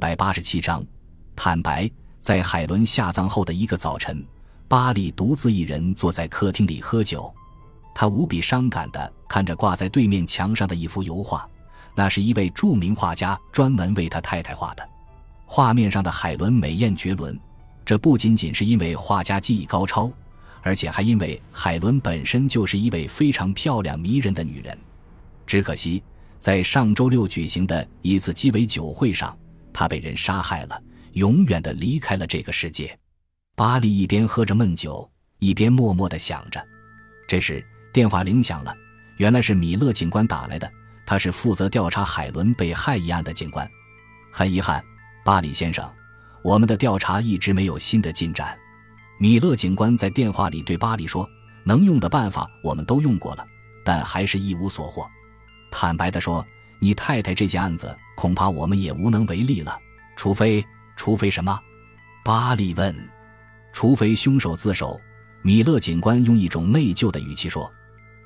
187章。坦白，在海伦下葬后的一个早晨，巴利独自一人坐在客厅里喝酒。他无比伤感地看着挂在对面墙上的一幅油画，那是一位著名画家专门为他太太画的。画面上的海伦美艳绝伦，这不仅仅是因为画家技艺高超，而且还因为海伦本身就是一位非常漂亮迷人的女人。只可惜，在上周六举行的一次鸡尾酒会上，她被人杀害了，永远地离开了这个世界。巴利一边喝着闷酒，一边默默地想着。这时，电话铃响了，原来是米勒警官打来的，他是负责调查海伦被害一案的警官。很遗憾，巴里先生，我们的调查一直没有新的进展。米勒警官在电话里对巴里说，能用的办法我们都用过了，但还是一无所获。坦白地说，你太太这件案子恐怕我们也无能为力了，除非什么？巴里问。除非凶手自首，米勒警官用一种内疚的语气说。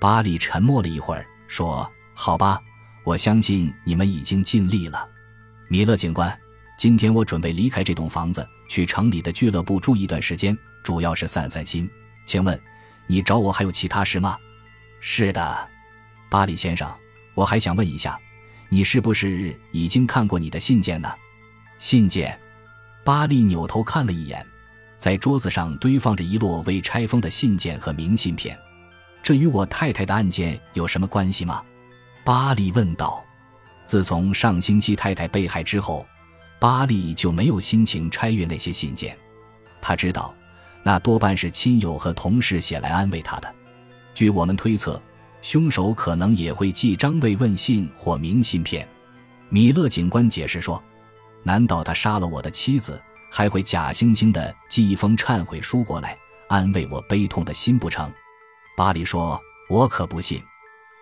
巴里沉默了一会儿，说，好吧，我相信你们已经尽力了。米勒警官，今天我准备离开这栋房子，去城里的俱乐部住一段时间，主要是散散心。请问，你找我还有其他事吗？是的，巴里先生，我还想问一下，你是不是已经看过你的信件呢？信件？巴里扭头看了一眼，在桌子上堆放着一摞未拆封的信件和明信片。这与我太太的案件有什么关系吗？巴里问道。自从上星期太太被害之后，巴利就没有心情拆阅那些信件，他知道那多半是亲友和同事写来安慰他的。据我们推测，凶手可能也会寄张慰问信或明信片。米勒警官解释说，难道他杀了我的妻子，还会假惺惺地寄一封忏悔书过来，安慰我悲痛的心不成？巴利说，我可不信。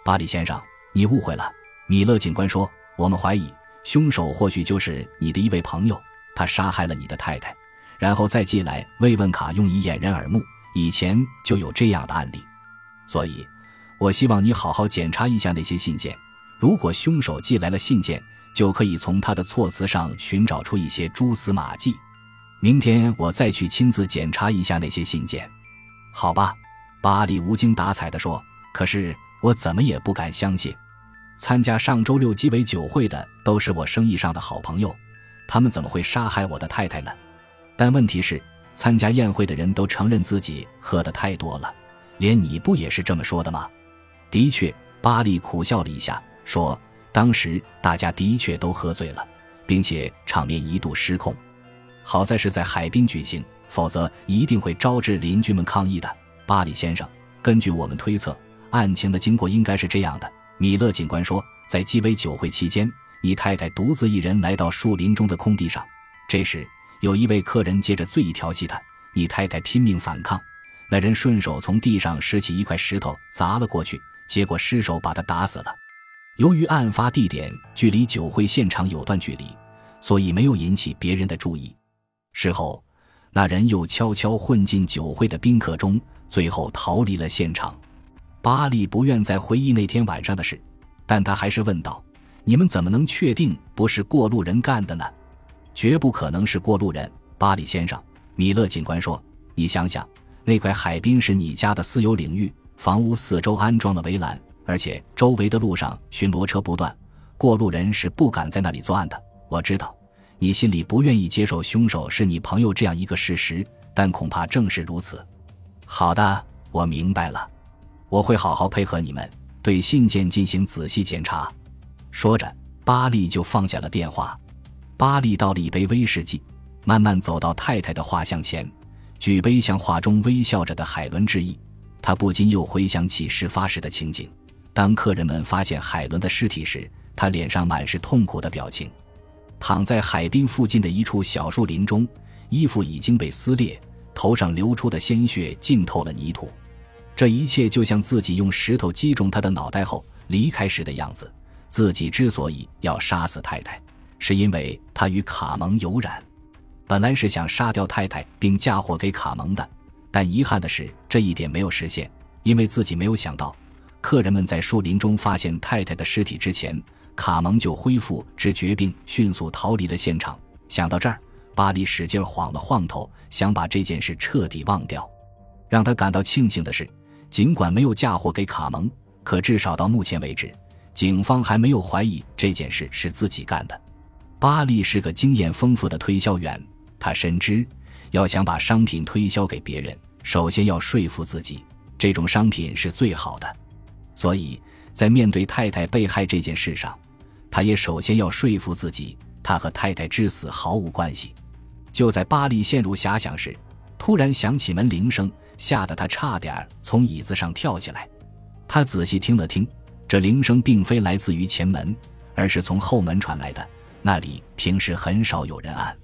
巴利先生，你误会了。米勒警官说，我们怀疑凶手或许就是你的一位朋友，他杀害了你的太太，然后再寄来慰问卡用以掩人耳目，以前就有这样的案例。所以我希望你好好检查一下那些信件，如果凶手寄来了信件，就可以从他的措辞上寻找出一些蛛丝马迹。明天我再去亲自检查一下那些信件。好吧，巴里无精打采地说，可是我怎么也不敢相信。参加上周六鸡尾酒会的都是我生意上的好朋友，他们怎么会杀害我的太太呢？但问题是，参加宴会的人都承认自己喝得太多了，连你不也是这么说的吗？的确，巴利苦笑了一下，说，当时大家的确都喝醉了，并且场面一度失控。好在是在海滨举行，否则一定会招致邻居们抗议的。巴利先生，根据我们推测，案情的经过应该是这样的。米勒警官说，在鸡尾酒会期间，你太太独自一人来到树林中的空地上，这时有一位客人借着醉意调戏她，你太太拼命反抗，那人顺手从地上拾起一块石头砸了过去，结果失手把她打死了。由于案发地点距离酒会现场有段距离，所以没有引起别人的注意。事后那人又悄悄混进酒会的宾客中，最后逃离了现场。巴利不愿再回忆那天晚上的事，但他还是问道，你们怎么能确定不是过路人干的呢？绝不可能是过路人，巴利先生，米勒警官说，你想想，那块海滨是你家的私有领域，房屋四周安装了围栏，而且周围的路上巡逻车不断，过路人是不敢在那里作案的。我知道你心里不愿意接受凶手是你朋友这样一个事实，但恐怕正是如此。好的，我明白了，我会好好配合你们，对信件进行仔细检查。说着，巴利就放下了电话。巴利倒了一杯威士忌，慢慢走到太太的画像前，举杯向画中微笑着的海伦致意。他不禁又回想起事发时的情景，当客人们发现海伦的尸体时，他脸上满是痛苦的表情。躺在海滨附近的一处小树林中，衣服已经被撕裂，头上流出的鲜血浸透了泥土。这一切就像自己用石头击中他的脑袋后离开时的样子。自己之所以要杀死太太，是因为他与卡蒙有染。本来是想杀掉太太并嫁祸给卡蒙的，但遗憾的是，这一点没有实现，因为自己没有想到，客人们在树林中发现太太的尸体之前，卡蒙就恢复知觉并迅速逃离了现场，想到这儿，巴里使劲晃了晃头，想把这件事彻底忘掉。让他感到庆幸的是，尽管没有嫁祸给卡蒙，可至少到目前为止，警方还没有怀疑这件事是自己干的。巴利是个经验丰富的推销员，他深知要想把商品推销给别人，首先要说服自己这种商品是最好的，所以在面对太太被害这件事上，他也首先要说服自己他和太太之死毫无关系。就在巴利陷入遐想时，突然响起门铃声，吓得他差点从椅子上跳起来。他仔细听了听，这铃声并非来自于前门，而是从后门传来的，那里平时很少有人按。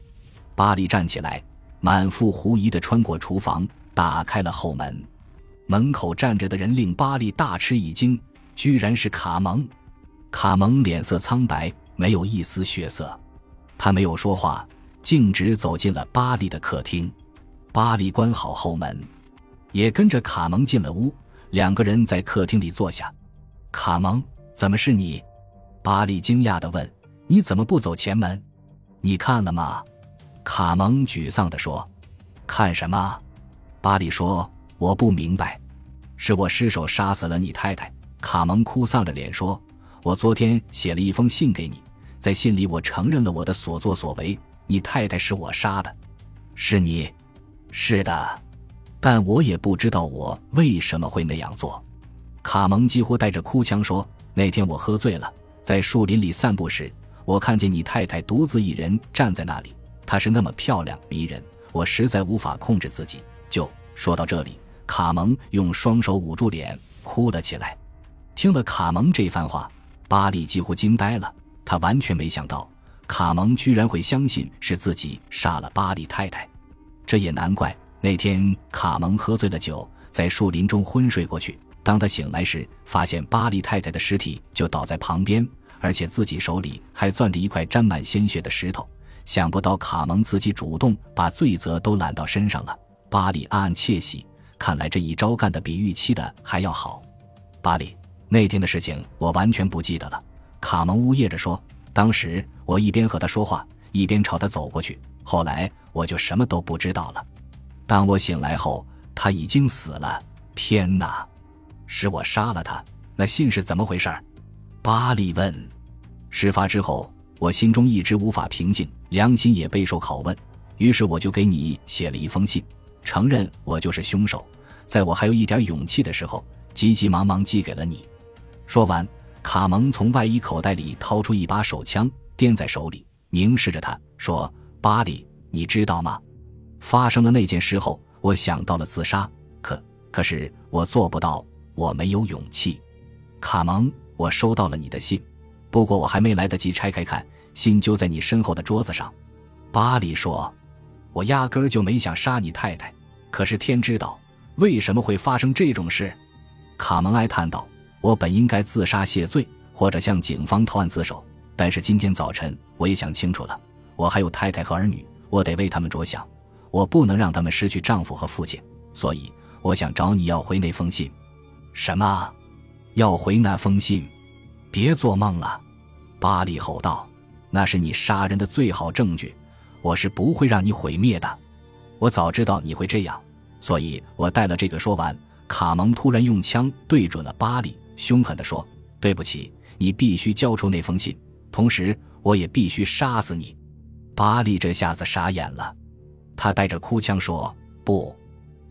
巴里站起来，满腹狐疑地穿过厨房，打开了后门。门口站着的人令巴里大吃一惊，居然是卡蒙。卡蒙脸色苍白，没有一丝血色，他没有说话，径直走进了巴里的客厅。巴里关好后门，也跟着卡蒙进了屋，两个人在客厅里坐下。卡蒙，怎么是你？巴里惊讶地问，你怎么不走前门？你看了吗？卡蒙沮丧地说。看什么？巴里说，我不明白。是我失手杀死了你太太。卡蒙哭丧着脸说，我昨天写了一封信给你，在信里我承认了我的所作所为，你太太是我杀的。是你？是的，但我也不知道我为什么会那样做。卡蒙几乎带着哭腔说，那天我喝醉了，在树林里散步时，我看见你太太独自一人站在那里，她是那么漂亮迷人，我实在无法控制自己。就说到这里，卡蒙用双手捂住脸哭了起来。听了卡蒙这番话，巴里几乎惊呆了，他完全没想到卡蒙居然会相信是自己杀了巴里太太。这也难怪，那天卡蒙喝醉了酒，在树林中昏睡过去，当他醒来时，发现巴里太太的尸体就倒在旁边，而且自己手里还攥着一块沾满鲜血的石头。想不到卡蒙自己主动把罪责都揽到身上了，巴里暗暗窃喜，看来这一招干得比预期的还要好。巴里，那天的事情我完全不记得了。卡蒙呜咽着说，当时我一边和他说话，一边朝他走过去，后来我就什么都不知道了。当我醒来后，他已经死了。天哪，是我杀了他，那信是怎么回事？巴里问。事发之后，我心中一直无法平静，良心也备受拷问，于是我就给你写了一封信，承认我就是凶手，在我还有一点勇气的时候，急急忙忙寄给了你。说完，卡蒙从外衣口袋里掏出一把手枪，掂在手里，凝视着他说，巴里，你知道吗？发生了那件事后，我想到了自杀，可是我做不到，我没有勇气。卡蒙，我收到了你的信，不过我还没来得及拆开看，信就在你身后的桌子上。巴里说，我压根儿就没想杀你太太，可是天知道为什么会发生这种事。卡蒙哀叹道，我本应该自杀谢罪，或者向警方投案自首，但是今天早晨我也想清楚了，我还有太太和儿女，我得为他们着想，我不能让他们失去丈夫和父亲，所以我想找你要回那封信。什么？要回那封信？别做梦了，巴里吼道，那是你杀人的最好证据，我是不会让你毁灭的，我早知道你会这样，所以我带了这个。说完，卡蒙突然用枪对准了巴里，凶狠地说，对不起，你必须交出那封信，同时我也必须杀死你。巴里这下子傻眼了，他带着哭腔说，不，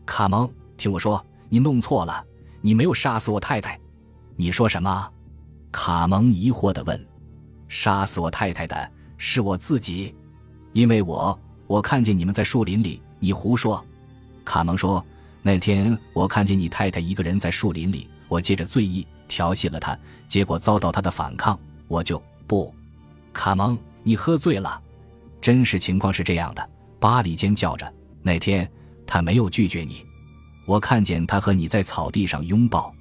卡蒙，听我说，你弄错了，你没有杀死我太太。你说什么？卡蒙疑惑地问。杀死我太太的是我自己，因为我看见你们在树林里。你胡说。卡蒙说，那天我看见你太太一个人在树林里，我借着醉意调戏了她，结果遭到她的反抗，我就不。卡蒙，你喝醉了。真实情况是这样的，巴里尖叫着，那天她没有拒绝你，我看见她和你在草地上拥抱，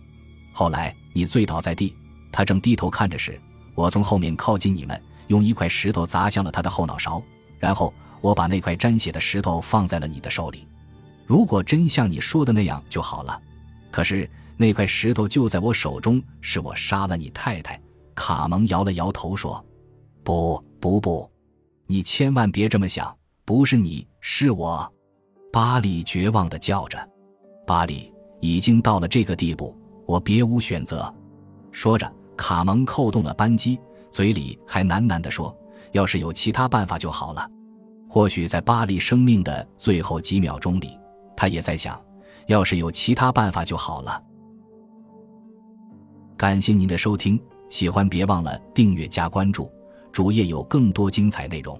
后来你醉倒在地，他正低头看着时，我从后面靠近你们，用一块石头砸向了他的后脑勺，然后我把那块沾血的石头放在了你的手里。如果真像你说的那样就好了，可是那块石头就在我手中，是我杀了你太太。卡蒙摇了摇头说，不，你千万别这么想，不是你，是我。巴利绝望地叫着。巴利，已经到了这个地步，我别无选择。说着，卡蒙扣动了扳机，嘴里还喃喃地说，要是有其他办法就好了。或许在巴利生命的最后几秒钟里，他也在想，要是有其他办法就好了。感谢您的收听，喜欢别忘了订阅加关注，主页有更多精彩内容。